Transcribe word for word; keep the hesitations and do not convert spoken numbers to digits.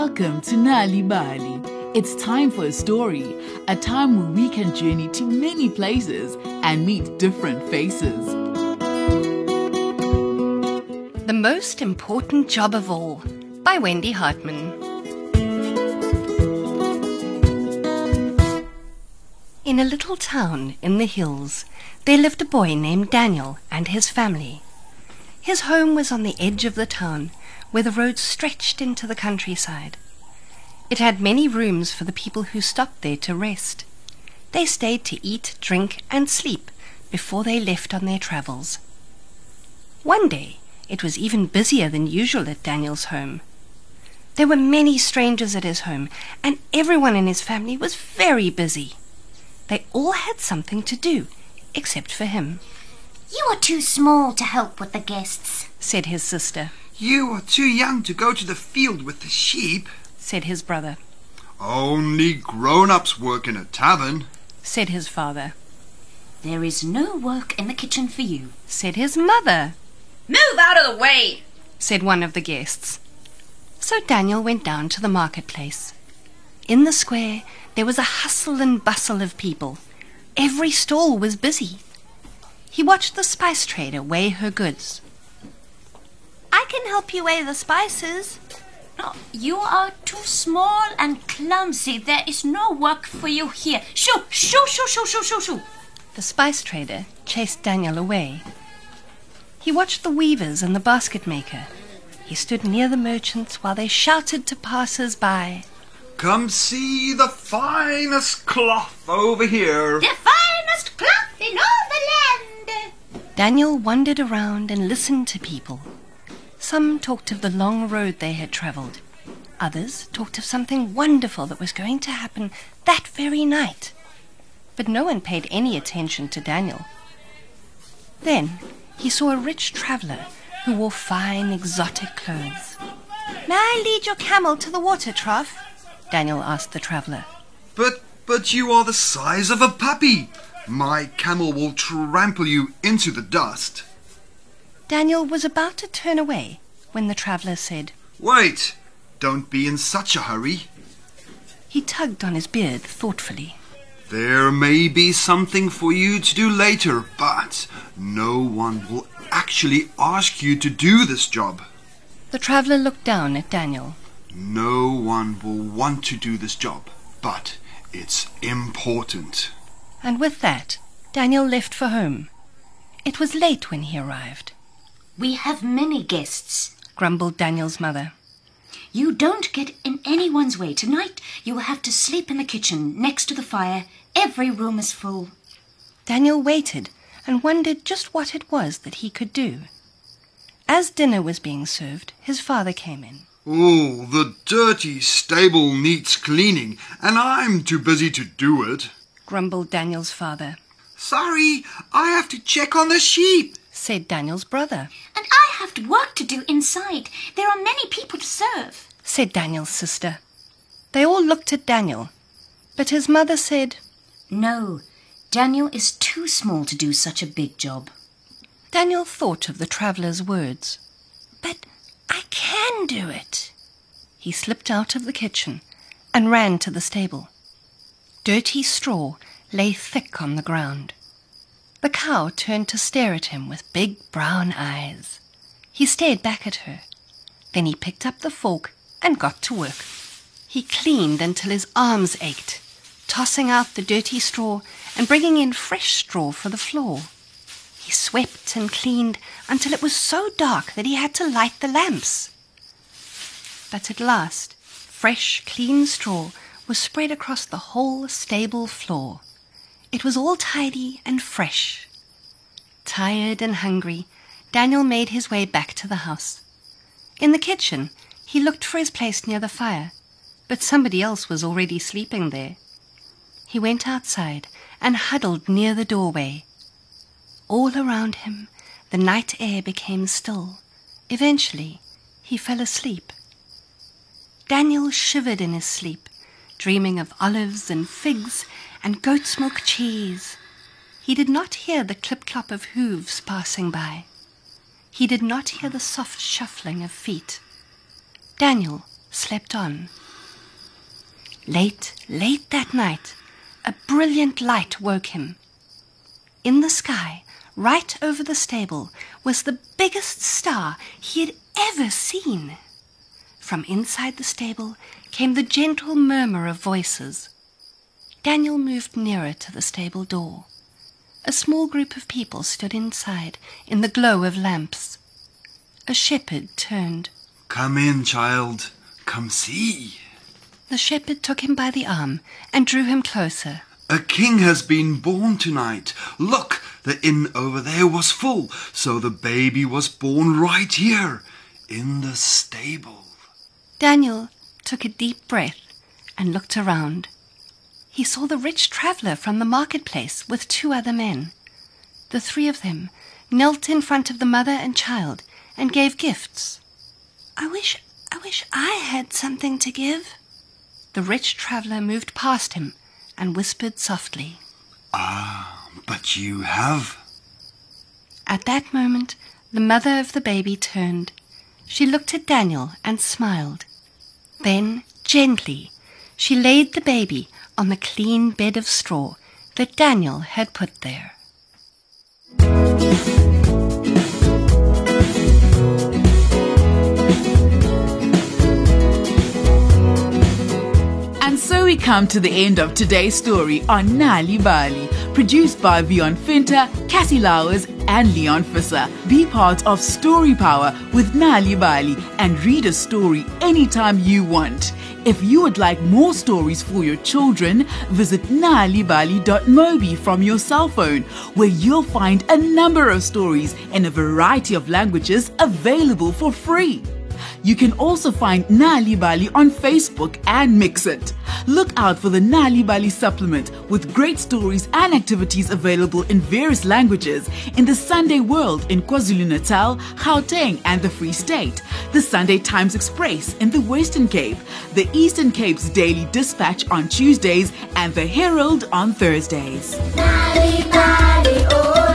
Welcome to Nal'ibali. It's time for a story, a time where we can journey to many places and meet different faces. The Most Important Job of All by Wendy Hartman. In a little town in the hills, there lived a boy named Daniel and his family. His home was on the edge of the town, where the road stretched into the countryside. It had many rooms for the people who stopped there to rest. They stayed to eat, drink, and sleep before they left on their travels. One day, it was even busier than usual at Daniel's home. There were many strangers at his home, and everyone in his family was very busy. They all had something to do, except for him. "You are too small to help with the guests," said his sister. "You are too young to go to the field with the sheep," said his brother. "Only grown-ups work in a tavern," said his father. "There is no work in the kitchen for you," said his mother. "Move out of the way," said one of the guests. So Daniel went down to the marketplace. In the square, there was a hustle and bustle of people. Every stall was busy. He watched the spice trader weigh her goods. "I can help you weigh the spices." "No, you are too small and clumsy. There is no work for you here. Shoo, shoo, shoo, shoo, shoo, shoo, shoo." The spice trader chased Daniel away. He watched the weavers and the basket maker. He stood near the merchants while they shouted to passers-by, "Come see the finest cloth over here. The finest cloth in all the land." Daniel wandered around and listened to people. Some talked of the long road they had travelled. Others talked of something wonderful that was going to happen that very night. But no one paid any attention to Daniel. Then he saw a rich traveller who wore fine, exotic clothes. "May I lead your camel to the water trough?" Daniel asked the traveller. But, but you are the size of a puppy. My camel will trample you into the dust." Daniel was about to turn away when the traveller said, "Wait, don't be in such a hurry." He tugged on his beard thoughtfully. "There may be something for you to do later, but no one will actually ask you to do this job." The traveller looked down at Daniel. "No one will want to do this job, but it's important." And with that, Daniel left for home. It was late when he arrived. "We have many guests," grumbled Daniel's mother. "You don't get in anyone's way. Tonight you will have to sleep in the kitchen next to the fire. Every room is full." Daniel waited and wondered just what it was that he could do. As dinner was being served, his father came in. "Oh, the dirty stable needs cleaning, and I'm too busy to do it," grumbled Daniel's father. "Sorry, I have to check on the sheep," said Daniel's brother. "And I have work to do inside. There are many people to serve," said Daniel's sister. They all looked at Daniel, but his mother said, "No, Daniel is too small to do such a big job." Daniel thought of the traveller's words. "But I can do it." He slipped out of the kitchen and ran to the stable. Dirty straw lay thick on the ground. The cow turned to stare at him with big brown eyes. He stared back at her. Then he picked up the fork and got to work. He cleaned until his arms ached, tossing out the dirty straw and bringing in fresh straw for the floor. He swept and cleaned until it was so dark that he had to light the lamps. But at last, fresh, clean straw was spread across the whole stable floor. It was all tidy and fresh. Tired and hungry, Daniel made his way back to the house. In the kitchen, he looked for his place near the fire, but somebody else was already sleeping there. He went outside and huddled near the doorway. All around him, the night air became still. Eventually, he fell asleep. Daniel shivered in his sleep, dreaming of olives and figs and goat's milk cheese. He did not hear the clip-clop of hooves passing by. He did not hear the soft shuffling of feet. Daniel slept on. Late, late that night, a brilliant light woke him. In the sky, right over the stable, was the biggest star he had ever seen. From inside the stable came the gentle murmur of voices. Daniel moved nearer to the stable door. A small group of people stood inside, in the glow of lamps. A shepherd turned. "Come in, child. Come see." The shepherd took him by the arm and drew him closer. "A king has been born tonight. Look, the inn over there was full, so the baby was born right here, in the stable." Daniel took a deep breath and looked around. He saw the rich traveller from the marketplace with two other men. The three of them knelt in front of the mother and child and gave gifts. "I wish, I wish I had something to give." The rich traveller moved past him and whispered softly, "Ah, but you have." At that moment, the mother of the baby turned. She looked at Daniel and smiled. Then, gently, she laid the baby on the clean bed of straw that Daniel had put there. And so we come to the end of today's story on Nal'ibali, produced by Vion Finter, Cassie Lowers and Leon Fisser. Be part of Story Power with Nal'ibali and read a story anytime you want. If you would like more stories for your children, visit nalibali dot mobi from your cell phone, where you'll find a number of stories in a variety of languages available for free. You can also find Nal'ibali on Facebook and Mixit. Look out for the Nal'ibali supplement with great stories and activities available in various languages in the Sunday World in KwaZulu-Natal, Gauteng and the Free State, the Sunday Times Express in the Western Cape, the Eastern Cape's Daily Dispatch on Tuesdays and the Herald on Thursdays. Nal'ibali, oh.